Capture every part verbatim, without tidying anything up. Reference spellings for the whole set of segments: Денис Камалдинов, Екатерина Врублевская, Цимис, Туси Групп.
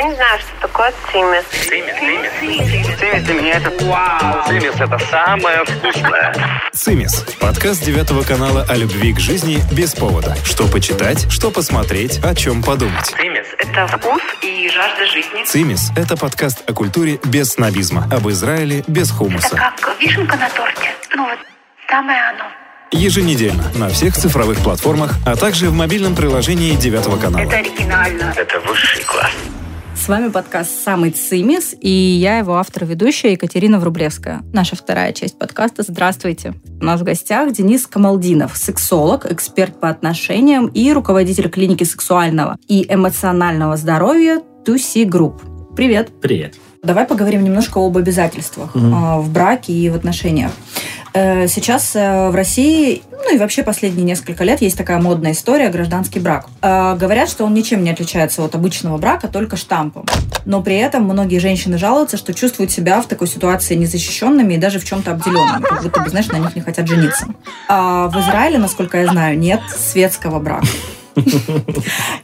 Я не знаю, что такое цимис. Цимис, цимис. Цимис для меня это вау. Цимис это самое вкусное. Цимис. Подкаст девятого канала о любви к жизни без повода. Что почитать, что посмотреть, о чем подумать. Цимис это вкус и жажда жизни. Цимис это подкаст о культуре без снобизма, об Израиле без хумуса. Это как вишенка на торте. Ну вот самое оно. Еженедельно на всех цифровых платформах, а также в мобильном приложении девятого канала. Это оригинально. Это высший класс. С вами подкаст «Самый Цимис», и я его автор-ведущая Екатерина Врублевская. Наша вторая часть подкаста. Здравствуйте. У нас в гостях Денис Камалдинов, сексолог, эксперт по отношениям и руководитель клиники сексуального и эмоционального здоровья Туси Групп. Привет. Привет. Давай поговорим немножко об обязательствах mm-hmm. в браке и в отношениях. Сейчас в России, ну и вообще последние несколько лет, есть такая модная история – гражданский брак. Говорят, что он ничем не отличается от обычного брака, только штампом. Но при этом многие женщины жалуются, что чувствуют себя в такой ситуации незащищенными и даже в чем-то обделенными, как будто бы, знаешь, на них не хотят жениться. А в Израиле, насколько я знаю, нет светского брака.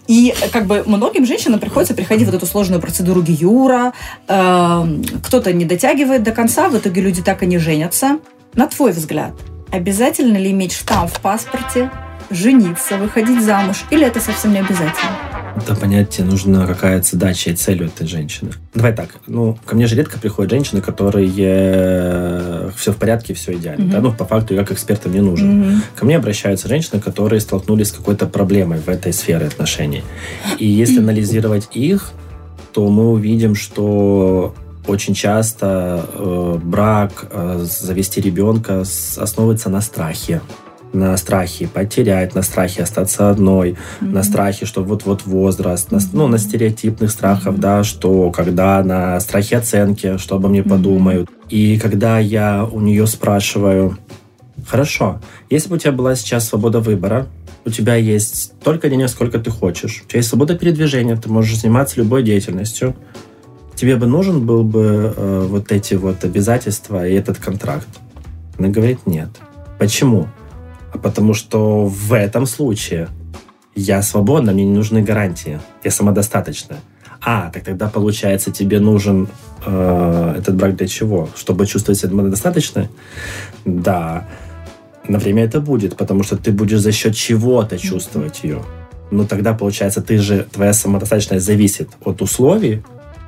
И как бы многим женщинам приходится приходить в вот эту сложную процедуру гиюра, кто-то не дотягивает до конца, в итоге люди так и не женятся. На твой взгляд, обязательно ли иметь штамп в паспорте, жениться, выходить замуж, или это совсем не обязательно? Да, понять, нужна какая-то задача и цель у этой женщины. Давай так, ну, ко мне же редко приходят женщины, которые все в порядке, все идеально. Mm-hmm. Да? Ну, по факту я как экспертам не нужен. Mm-hmm. Ко мне обращаются женщины, которые столкнулись с какой-то проблемой в этой сфере отношений. И если mm-hmm. анализировать их, то мы увидим, что... Очень часто э, брак, э, завести ребенка с, основывается на страхе. На страхе потерять, на страхе остаться одной, mm-hmm. на страхе, что вот-вот возраст, на, ну, на стереотипных страхах, mm-hmm. да, что когда на страхе оценки, что обо мне mm-hmm. подумают. И когда я у нее спрашиваю, хорошо, если бы у тебя была сейчас свобода выбора, у тебя есть столько денег, сколько ты хочешь, у тебя есть свобода передвижения, ты можешь заниматься любой деятельностью, тебе бы нужен был бы э, вот эти вот обязательства и этот контракт? Она говорит, нет. Почему? А потому что в этом случае я свободна, мне не нужны гарантии, я самодостаточна. А, так тогда получается, тебе нужен э, этот брак для чего? Чтобы чувствовать себя самодостаточной? Да. На время это будет, потому что ты будешь за счет чего-то чувствовать ее. Но тогда, получается, ты же, твоя самодостаточность зависит от условий,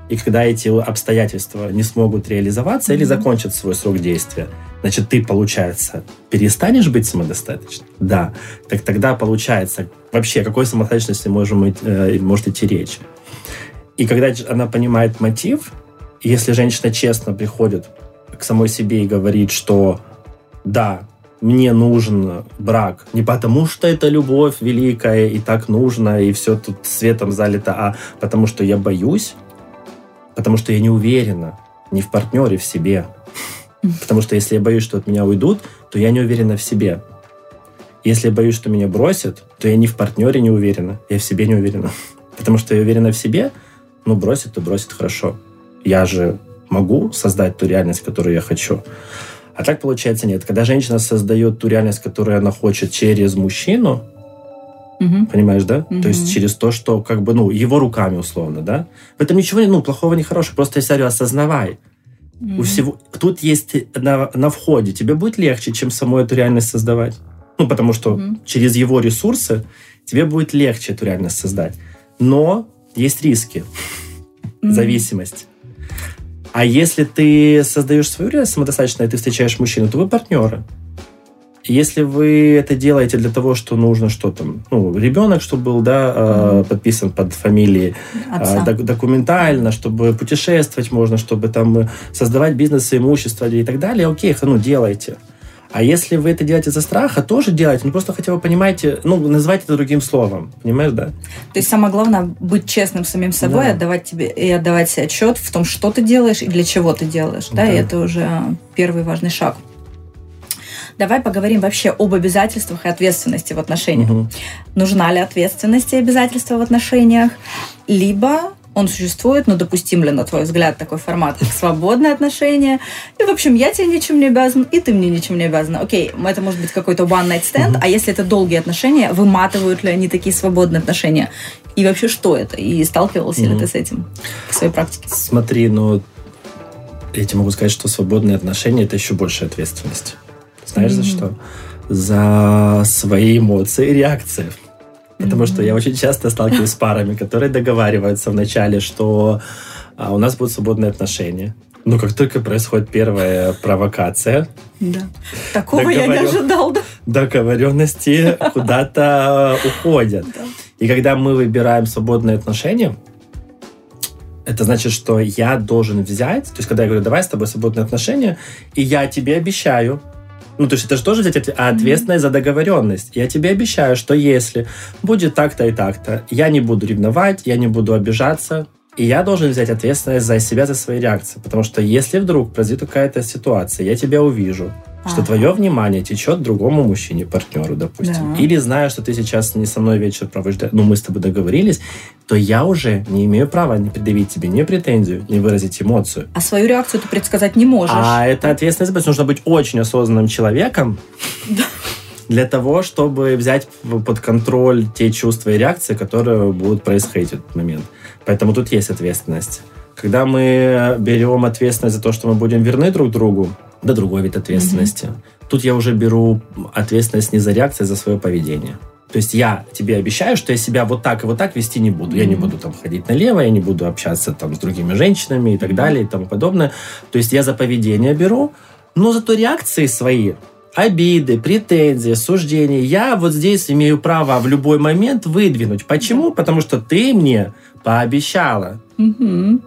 и когда эти обстоятельства не смогут реализоваться mm-hmm. или закончат свой срок действия, значит, ты, получается, перестанешь быть самодостаточным? Да. Так тогда, получается, вообще, о какой самодостаточности можем, э, может идти речь? И когда она понимает мотив, если женщина честно приходит к самой себе и говорит, что да, мне нужен брак не потому, что это любовь великая и так нужно, и все тут светом залито, а потому что я боюсь, потому что я не уверена ни в партнере, в себе. Потому что если я боюсь, что от меня уйдут, то я не уверена в себе. Если я боюсь, что меня бросят, то я ни в партнере не уверена, я в себе не уверена. Потому что я уверена в себе, ну, бросит, то бросит хорошо. Я же могу создать ту реальность, которую я хочу. А так, получается, нет. Когда женщина создает ту реальность, которую она хочет через мужчину, угу. Понимаешь, да? Угу. То есть через то, что как бы, ну, его руками условно, да? В этом ничего, ну, плохого, не хорошего. Просто, я говорю, осознавай. Угу. У всего... Тут есть на, на входе. Тебе будет легче, чем саму эту реальность создавать. Ну, потому что угу. через его ресурсы тебе будет легче эту реальность создать. Но есть риски. Угу. Зависимость. А если ты создаешь свою реальность самодостаточно, и ты встречаешь мужчину, то вы партнеры. Если вы это делаете для того, что нужно, что там, ну, ребенок, чтобы был, да, mm-hmm. подписан под фамилией э, документально, чтобы путешествовать можно, чтобы там создавать бизнес и имущество и так далее, окей, ну, делайте. А если вы это делаете за страха, тоже делайте, ну, просто хотя бы понимаете, ну, называйте это другим словом, понимаешь, да? То есть самое главное быть честным самим собой, да. отдавать тебе, и отдавать себе отчет в том, что ты делаешь и для чего ты делаешь, да, да? И это уже первый важный шаг. Давай поговорим вообще об обязательствах и ответственности в отношениях. Угу. Нужна ли ответственность и обязательства в отношениях? Либо он существует, но допустим ли, на твой взгляд, такой формат, как свободные отношения? И, в общем, я тебе ничем не обязан, и ты мне ничем не обязана. Окей, это может быть какой-то one-night stand, угу. а если это долгие отношения, выматывают ли они такие свободные отношения? И вообще, что это? И сталкивалась mm-hmm. ли ты с этим в своей практике? Смотри, ну, я тебе могу сказать, что свободные отношения – это еще большая ответственность. Знаешь, mm-hmm. за что? За свои эмоции и реакции. Потому mm-hmm. что я очень часто сталкиваюсь с парами, которые договариваются вначале, что а, у нас будут свободные отношения. Но как только происходит первая провокация... Да. Такого я не ожидал, да? Договоренности куда-то уходят. Да. И когда мы выбираем свободные отношения, это значит, что я должен взять... То есть, когда я говорю, давай с тобой свободные отношения, и я тебе обещаю... Ну, то есть, это же тоже взять ответственность mm-hmm. за договоренность. Я тебе обещаю, что если будет так-то и так-то, я не буду ревновать, я не буду обижаться... И я должен взять ответственность за себя, за свои реакции. Потому что если вдруг произойдет какая-то ситуация, я тебя увижу, а-а-а. Что твое внимание течет другому мужчине, партнеру, допустим. Да. Или знаю, что ты сейчас не со мной вечер провождаешь, ну мы с тобой договорились, то я уже не имею права не предъявить тебе ни претензию, ни выразить эмоцию. А свою реакцию ты предсказать не можешь. А это ответственность, потому что нужно быть очень осознанным человеком. Да. Для того, чтобы взять под контроль те чувства и реакции, которые будут происходить в этот момент. Поэтому тут есть ответственность. Когда мы берем ответственность за то, что мы будем верны друг другу, да другой вид ответственности. Mm-hmm. Тут я уже беру ответственность не за реакцию, а за свое поведение. То есть я тебе обещаю, что я себя вот так и вот так вести не буду. Mm-hmm. Я не буду там ходить налево, я не буду общаться там с другими женщинами и так далее и тому подобное. То есть я за поведение беру, но зато реакции свои... Обиды, претензии, суждения. Я вот здесь имею право в любой момент выдвинуть. Почему? Потому что ты мне пообещала. Mm-hmm.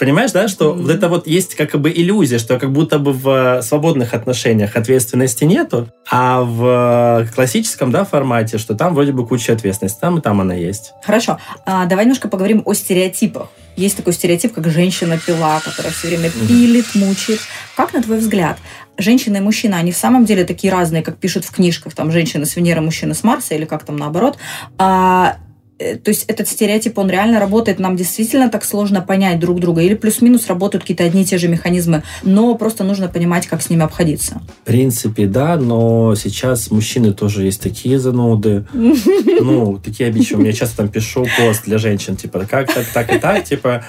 Понимаешь, да, что mm-hmm. вот это вот есть как бы иллюзия, что как будто бы в свободных отношениях ответственности нету, а в классическом, да, формате, что там вроде бы куча ответственности, там и там она есть. Хорошо. А давай немножко поговорим о стереотипах. Есть такой стереотип, как женщина-пила, которая все время пилит, mm-hmm. мучает. Как, на твой взгляд, женщина и мужчина, они в самом деле такие разные, как пишут в книжках, там, женщина с Венеры, мужчина с Марса, или как там наоборот. А, то есть этот стереотип, он реально работает, нам действительно так сложно понять друг друга, или плюс-минус работают какие-то одни и те же механизмы, но просто нужно понимать, как с ними обходиться. В принципе, да, но сейчас мужчины тоже есть такие зануды, ну, такие обидчивые. Я часто там пишу пост для женщин, типа, как так, так и так, типа,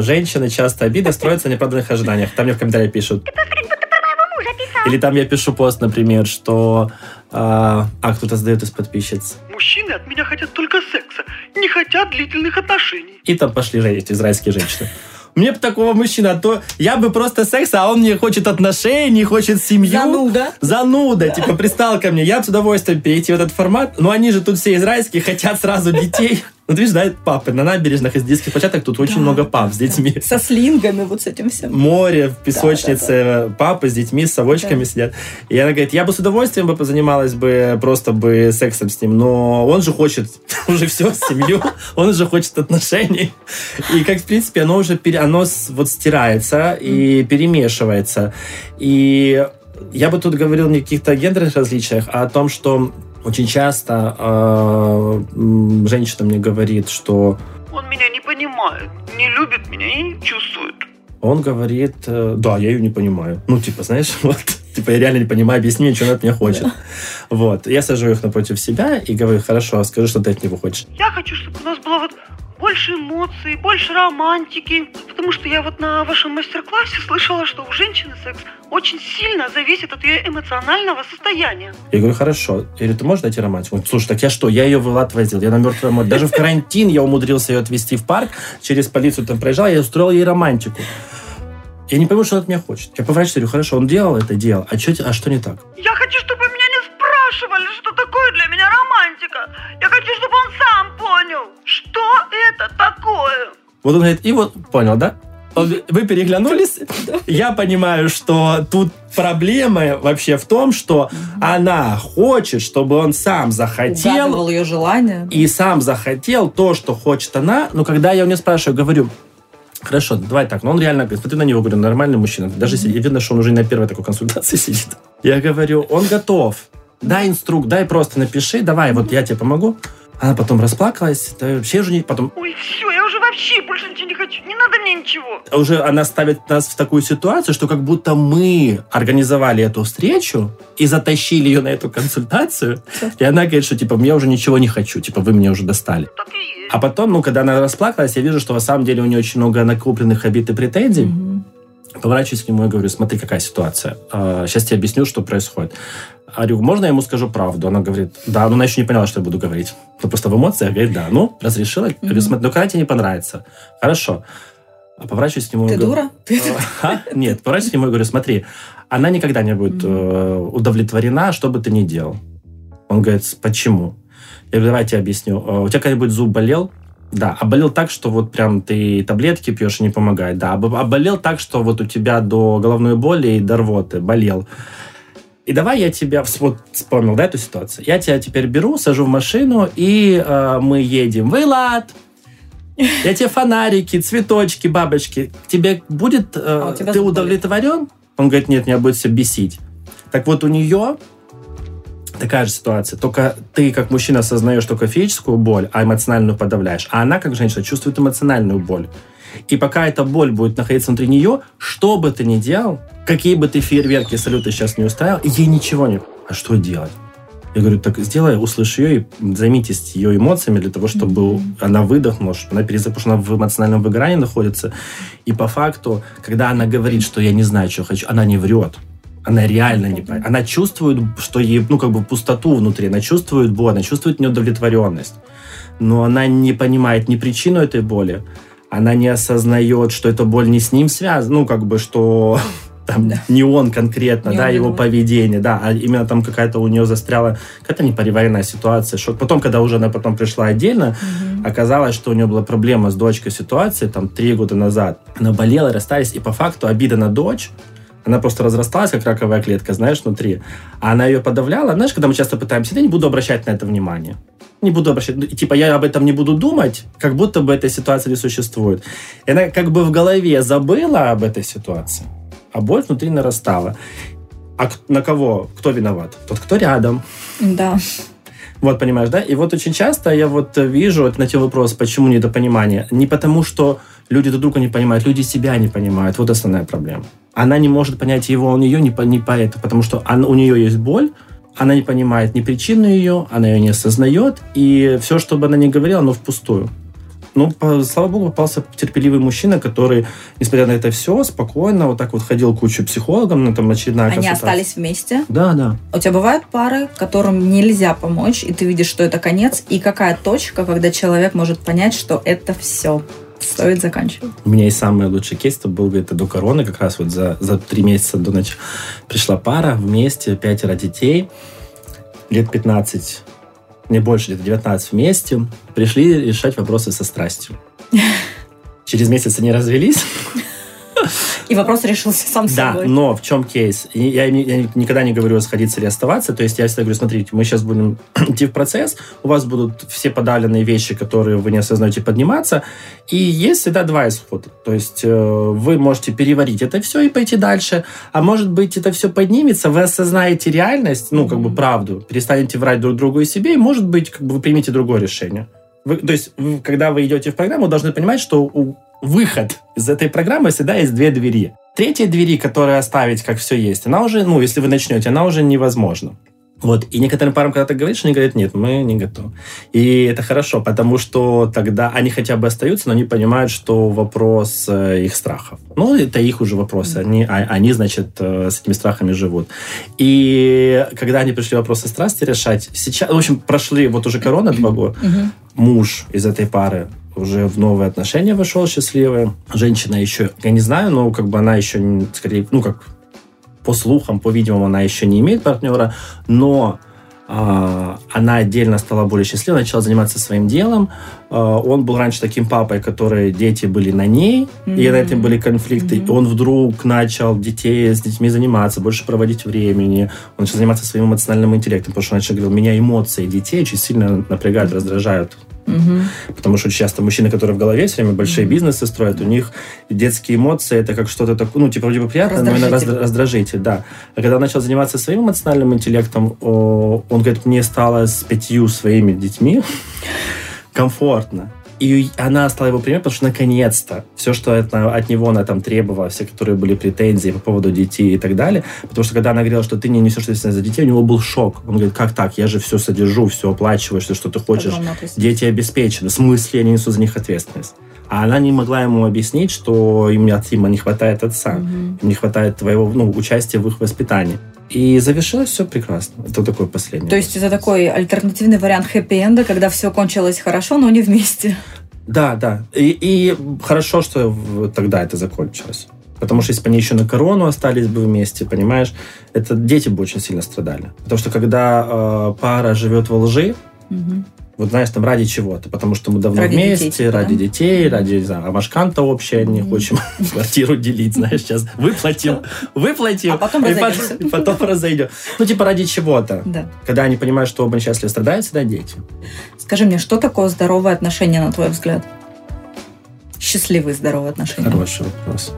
женщины часто обиды строятся на неправданных ожиданиях. Там мне в комментариях пишут... Или там я пишу пост, например, что... А, а кто-то задает из подписчиц. Мужчины от меня хотят только секса, не хотят длительных отношений. И там пошли эти израильские женщины. Мне бы такого мужчины, а то я бы просто секса, а он мне хочет отношений, хочет семью. Зануда. Зануда, типа пристал ко мне. Я с удовольствием перейти в этот формат. Но они же тут все израильские, хотят сразу детей. Ну, ты видишь, да, папы на набережных из детских площадок, тут очень да, много пап с детьми. Да. Со слингами, вот с этим всем. Море, песочнице, да, да, да. Папы с детьми, с совочками да. сидят. И она говорит, я бы с удовольствием бы позанималась бы просто бы сексом с ним, но он же хочет уже все, семью, он же хочет отношений. И как, в принципе, оно уже оно вот стирается и перемешивается. И я бы тут говорил не о каких-то гендерных различиях, а о том, что очень часто э, женщина мне говорит, что он меня не понимает, не любит меня и не чувствует. Он говорит, э, да, я ее не понимаю. Ну, типа, знаешь, вот, типа, я реально не понимаю, объясни, что она от меня хочет. Да. Вот, я сажу их напротив себя и говорю, хорошо, скажи, что ты от него хочешь. Я хочу, чтобы у нас было вот больше эмоций, больше романтики, потому что я вот на вашем мастер-классе слышала, что у женщины секс очень сильно зависит от ее эмоционального состояния. Я говорю, хорошо. Я говорю, ты можешь дать ей романтику? Он говорит, слушай, так я что? Я ее в Элат возил. Я на мертвую мать. Даже в карантин я умудрился ее отвезти в парк. Через полицию там проезжал. Я устроил ей романтику. Я не понимаю, что он от меня хочет. Я поворачиваюсь и говорю, хорошо, он делал это, делал. А что, а что не так? Я хочу, чтобы меня не спрашивали, что такое для меня романтика. Я хочу, чтобы он сам понял, что это такое. Вот он говорит, и вот понял, да? Вы переглянулись. Я понимаю, что тут проблема вообще в том, что она хочет, чтобы он сам захотел. Угадывал ее желание. И сам захотел то, что хочет она. Но когда я у нее спрашиваю, говорю, хорошо, давай так. Но он реально говорит, смотри на него, говорю, нормальный мужчина. Даже сидит, видно, что он уже не на первой такой консультации сидит. Я говорю, он готов. Дай инструкт, дай просто напиши, давай, вот я тебе помогу. Она потом расплакалась. Да вообще же не... Потом... Ой, все, я уже вообще больше ничего не хочу, не надо мне ничего. Уже она ставит нас в такую ситуацию, что как будто мы организовали эту встречу и затащили ее на эту консультацию, и она говорит, что типа, я уже ничего не хочу, типа, вы меня уже достали. А потом, ну, когда она расплакалась, я вижу, что на самом деле у нее очень много накопленных обид и претензий. Mm-hmm. Поворачиваюсь к нему и говорю, смотри, какая ситуация. Сейчас тебе объясню, что происходит. Говорю, можно я ему скажу правду? Она говорит, да, но она еще не поняла, что я буду говорить. Ну, просто в эмоциях, говорит, да, ну, разрешила. Mm-hmm. Говорю, смотри, ну, когда тебе не понравится. Хорошо. Поворачиваюсь к нему. Ты и дура? Говорю, а? Нет, поворачиваюсь к нему и говорю, смотри, она никогда не будет mm-hmm. удовлетворена, что бы ты ни делал. Он говорит, почему? Я говорю, давайте я объясню. У тебя когда-нибудь зуб болел? Да. А болел так, что вот прям ты таблетки пьешь и не помогает. Да. А болел так, что вот у тебя до головной боли и до рвоты болел. И давай я тебя... Вот вспомнил, да, эту ситуацию. Я тебя теперь беру, сажу в машину, и э, мы едем в Эйлат. Я тебе фонарики, цветочки, бабочки. Тебе будет... Э, а у тебя ты удовлетворен? Болит. Он говорит, нет, меня будет все бесить. Так вот у нее... Такая же ситуация. Только ты, как мужчина, осознаешь только физическую боль, а эмоциональную подавляешь. А она, как женщина, чувствует эмоциональную боль. И пока эта боль будет находиться внутри нее, что бы ты ни делал, какие бы ты фейерверки, салюты сейчас не устраивал, ей ничего не... А что делать? Я говорю, так сделай, услышь ее и займитесь ее эмоциями для того, чтобы mm-hmm. она выдохнула, чтобы она перезапустила, она в эмоциональном выгорании находится. И по факту, когда она говорит, что я не знаю, что хочу, она не врет. Она реально не понимает. Она чувствует, что ей, ну, как бы пустоту внутри. Она чувствует боль, она чувствует неудовлетворенность. Но она не понимает ни причину этой боли. Она не осознает, что эта боль не с ним связана. Ну, как бы, что там, да. не он конкретно, не да, он его был. Поведение. Да, а именно там какая-то у нее застряла какая-то непареваренная ситуация. Шок. Потом, когда уже она потом пришла отдельно, угу. оказалось, что у нее была проблема с дочкой ситуации, там, три года назад. Она болела, расстались, и по факту обида на дочь... Она просто разрасталась, как раковая клетка, знаешь, внутри. А она ее подавляла. Знаешь, когда мы часто пытаемся, я не буду обращать на это внимание. Не буду обращать. Типа, я об этом не буду думать, как будто бы этой ситуации не существует. И она как бы в голове забыла об этой ситуации, а боль внутри нарастала. А на кого? Кто виноват? Тот, кто рядом. Да. Вот, понимаешь, да? И вот очень часто я вот вижу на те вопросы, почему недопонимание. Не потому, что люди друг друга не понимают, люди себя не понимают. Вот основная проблема. Она не может понять его, он ее не, не поэт, потому что он, у нее есть боль, она не понимает ни причину ее, она ее не осознает, и все, что бы она ни говорила, оно впустую. Ну, по, слава богу, попался терпеливый мужчина, который, несмотря на это все, спокойно вот так вот ходил кучу психологам, ну, там, очередная консультация. Они остались вместе? Да, да. У тебя бывают пары, которым нельзя помочь, и ты видишь, что это конец, и какая точка, когда человек может понять, что это все? Стоит заканчивать. У меня и самый лучший кейс, это был где-то до короны, как раз вот за, за три месяца до начала. Пришла пара вместе, пятеро детей, лет пятнадцать, не больше, где-то девятнадцать вместе. Пришли решать вопросы со страстью. Через месяц они развелись. И вопрос решился сам собой. Да, но в чем кейс? Я, я, я никогда не говорю, сходиться или оставаться. То есть я всегда говорю, смотрите, мы сейчас будем идти в процесс, у вас будут все подавленные вещи, которые вы не осознаете, подниматься. И есть всегда два исхода. То есть э, вы можете переварить это все и пойти дальше. А может быть, это все поднимется, вы осознаете реальность, ну, как бы правду, перестанете врать друг другу и себе, и, может быть, как бы вы примете другое решение. Вы, то есть, вы, когда вы идете в программу, вы должны понимать, что... у выход из этой программы всегда есть две двери. Третья двери, которая оставить, как все есть, она уже, ну, если вы начнете, она уже невозможна. Вот. И некоторым парам, когда ты говоришь, они говорят, нет, мы не готовы. И это хорошо, потому что тогда они хотя бы остаются, но они понимают, что вопрос их страхов. Ну, это их уже вопросы. Они, они, значит, с этими страхами живут. И когда они пришли вопросы страсти решать, сейчас, в общем, прошли вот уже корона два года, муж из этой пары уже в новые отношения вошел счастливый. Женщина еще, я не знаю, но как бы она еще, скорее, ну как, по слухам, по видимому, она еще не имеет партнера, но э, она отдельно стала более счастливой, начала заниматься своим делом. Э, он был раньше таким папой, который дети были на ней, mm-hmm. и на этом были конфликты. Mm-hmm. И он вдруг начал детей с детьми заниматься, больше проводить времени. Он начал заниматься своим эмоциональным интеллектом, потому что он начал говорить, меня эмоции детей очень сильно напрягают, раздражают. Угу. Потому что часто мужчины, которые в голове все время большие бизнесы строят, у них детские эмоции, это как что-то такое, ну, типа, вроде бы приятно, но именно раздражитель, да. А когда он начал заниматься своим эмоциональным интеллектом, он говорит, мне стало с пятью своими детьми комфортно. И она стала его примером, потому что наконец-то все, что это, от него она там требовала, все, которые были претензии по поводу детей и так далее, потому что когда она говорила, что ты не несешь ответственность за детей, у него был шок. Он говорит, как так? Я же все содержу, все оплачиваю, все, что ты хочешь. Дети обеспечены. В смысле, я не несу за них ответственность? А она не могла ему объяснить, что им, им не хватает отца, mm-hmm. им не хватает твоего ну, участия в их воспитании. И завершилось все прекрасно. Это такой последний. То есть это такой альтернативный вариант хэппи-энда, когда все кончилось хорошо, но не вместе. Да, да. И, и хорошо, что тогда это закончилось. Потому что если бы они еще на корону остались бы вместе, понимаешь, это дети бы очень сильно страдали. Потому что когда э, пара живет во лжи, угу. вот знаешь, там ради чего-то, потому что мы давно ради вместе, детей, ради да? детей, ради, не знаю, амашкан-то общая, не mm-hmm. хочем квартиру делить, знаешь, сейчас выплатил, выплатил, а потом разойдемся. И потом разойдем. Ну, типа ради чего-то. Да. Когда они понимают, что оба несчастливы страдают, всегда дети. Скажи мне, что такое здоровое отношение, на твой взгляд? Счастливые здоровые отношения. Хороший вопрос.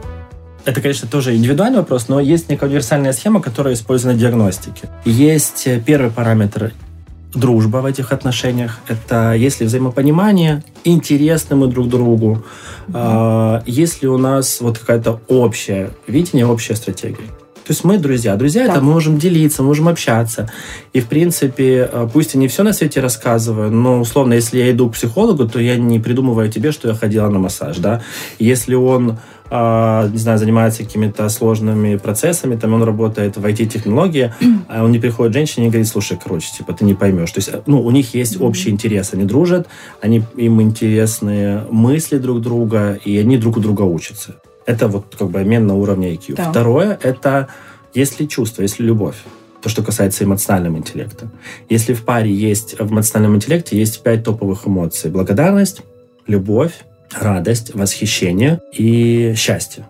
Это, конечно, тоже индивидуальный вопрос, но есть некая универсальная схема, которая используется в диагностике. Есть первый параметр – дружба в этих отношениях. Это если взаимопонимание, интересны мы друг другу, mm-hmm. э, если у нас вот какая-то общая видение, общая стратегия. То есть мы друзья. Друзья да. это мы можем делиться, мы можем общаться. И, в принципе, пусть я не все на свете рассказываю, но, условно, если я иду к психологу, то я не придумываю тебе, что я ходила на массаж. Да? Если он не знаю, занимается какими-то сложными процессами, там он работает в ай ти-технологии, а он не приходит к женщине и говорит, слушай, короче, типа, ты не поймешь. То есть, ну, у них есть общий интерес, они дружат, они, им интересны мысли друг друга, и они друг у друга учатся. Это вот как бы обмен на уровне ай кью. Да. Второе, это если чувство, если любовь. То, что касается эмоционального интеллекта. Если в паре есть, в эмоциональном интеллекте есть пять топовых эмоций. Благодарность, любовь, радость, восхищение и счастье.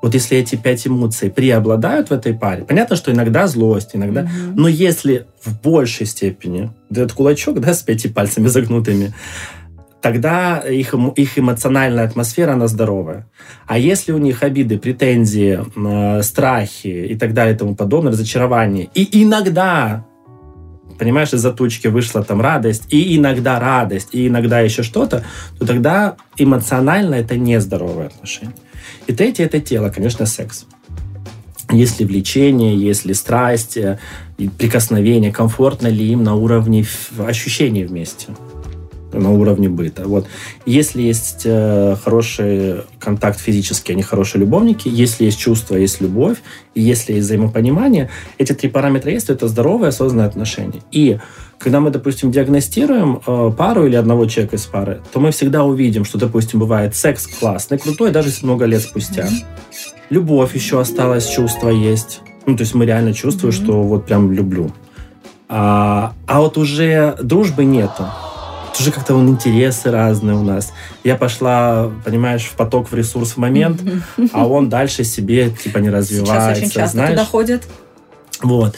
Вот если эти пять эмоций преобладают в этой паре, понятно, что иногда злость, иногда... Mm-hmm. Но если в большей степени, этот кулачок, да, с пяти пальцами загнутыми, тогда их, их эмоциональная атмосфера, она здоровая. А если у них обиды, претензии, э, страхи и так далее и тому подобное, разочарование, и иногда... Понимаешь, из-за тучки вышла там радость, и иногда радость, и иногда еще что-то, то тогда эмоционально это нездоровые отношения. И третье – это тело, конечно, секс. Есть ли влечение, есть ли страсть, прикосновение, комфортно ли им на уровне ощущений вместе, на уровне быта. Вот. Если есть хороший контакт физический, они хорошие любовники, если есть чувство, есть любовь, и если есть взаимопонимание, эти три параметра есть, то это здоровые, осознанные отношения. И когда мы, допустим, диагностируем пару или одного человека из пары, то мы всегда увидим, что, допустим, бывает секс классный, крутой, даже много лет спустя. Любовь еще осталась, чувство есть. Ну, то есть мы реально чувствуем, mm-hmm. что вот прям люблю. А, а вот уже дружбы нету. Уже как-то вон, интересы разные у нас. Я пошла, понимаешь, в поток, в ресурс, в момент, а он дальше себе, типа, не развивается. Сейчас очень часто знаешь? Туда ходят. Вот.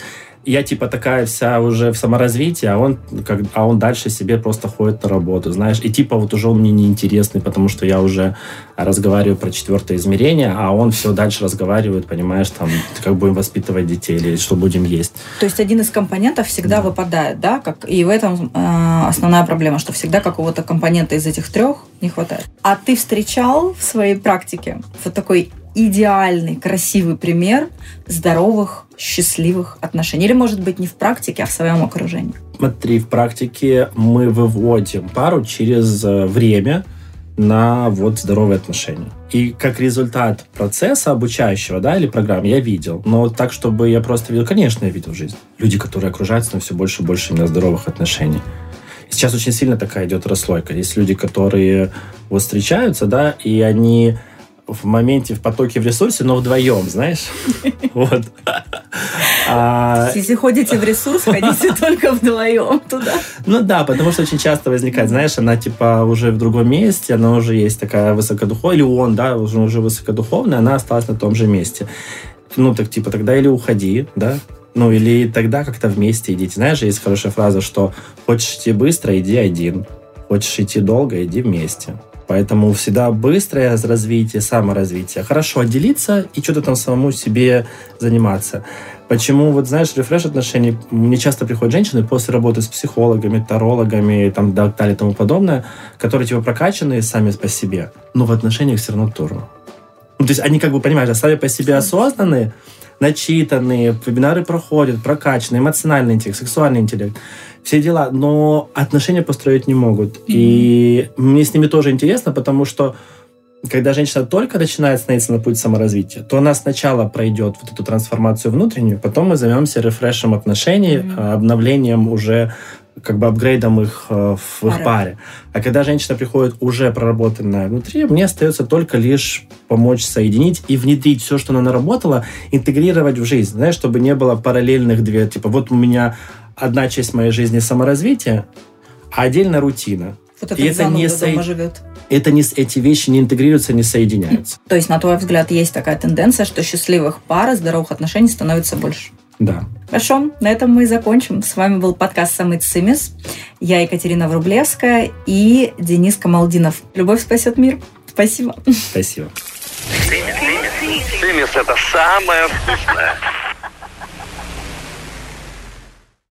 Я, типа, такая вся уже в саморазвитии, а он, как, а он дальше себе просто ходит на работу, знаешь. И, типа, вот уже он мне неинтересный, потому что я уже разговариваю про четвертое измерение, а он все дальше разговаривает, понимаешь, там, как будем воспитывать детей или что будем есть. То есть один из компонентов всегда да. выпадает, да? Как, и в этом э, основная проблема, что всегда какого-то компонента из этих трех не хватает. А ты встречал в своей практике вот такой идеальный, красивый пример здоровых, счастливых отношений? Или, может быть, не в практике, а в своем окружении? Смотри, в практике мы выводим пару через время на вот здоровые отношения. И как результат процесса обучающего, да, или программы, я видел. Но так, чтобы я просто видел, конечно, я видел в жизни. Люди, которые окружаются, но все больше и больше именно здоровых отношений. Сейчас очень сильно такая идет расслойка. Есть люди, которые вот встречаются, да, и они... в моменте, в потоке, в ресурсе, но вдвоем, знаешь? Вот. Если ходите в ресурс, ходите только вдвоем туда. Ну да, потому что очень часто возникает, знаешь, она типа уже в другом месте, она уже есть такая высокодуховная, или он, да, уже уже высокодуховная, она осталась на том же месте. Ну так типа тогда или уходи, да, ну или тогда как-то вместе идите. Знаешь, есть хорошая фраза, что хочешь идти быстро, иди один, хочешь идти долго, иди вместе. Поэтому всегда быстрое развитие, саморазвитие. Хорошо отделиться и что-то там самому себе заниматься. Почему, вот знаешь, рефреш отношений, мне часто приходят женщины после работы с психологами, тарологами, там, так далее и тому подобное, которые типа прокачаны сами по себе, но в отношениях все равно турно. Ну, то есть они как бы, понимаешь, сами по себе осознанные, начитанные, вебинары проходят, прокачанные, эмоциональный интеллект, сексуальный интеллект, все дела, но отношения построить не могут. И мне с ними тоже интересно, потому что когда женщина только начинает становиться на путь саморазвития, то она сначала пройдет вот эту трансформацию внутреннюю, потом мы займемся рефрешем отношений, mm-hmm. обновлением уже, как бы апгрейдом их в их паре. А когда женщина приходит уже проработанная внутри, мне остается только лишь помочь соединить и внедрить все, что она наработала, интегрировать в жизнь, знаешь, чтобы не было параллельных две, типа вот у меня одна часть моей жизни саморазвитие, а отдельно рутина. Вот это, это не со... живет. Это не, эти вещи не интегрируются, не соединяются. То есть, на твой взгляд, есть такая тенденция, что счастливых пар, здоровых отношений становится больше? Да. Хорошо, на этом мы и закончим. С вами был подкаст «Самый Цимис». Я Екатерина Врублевская и Денис Камалдинов. Любовь спасет мир. Спасибо. Спасибо. Цимис – это самое вкусное.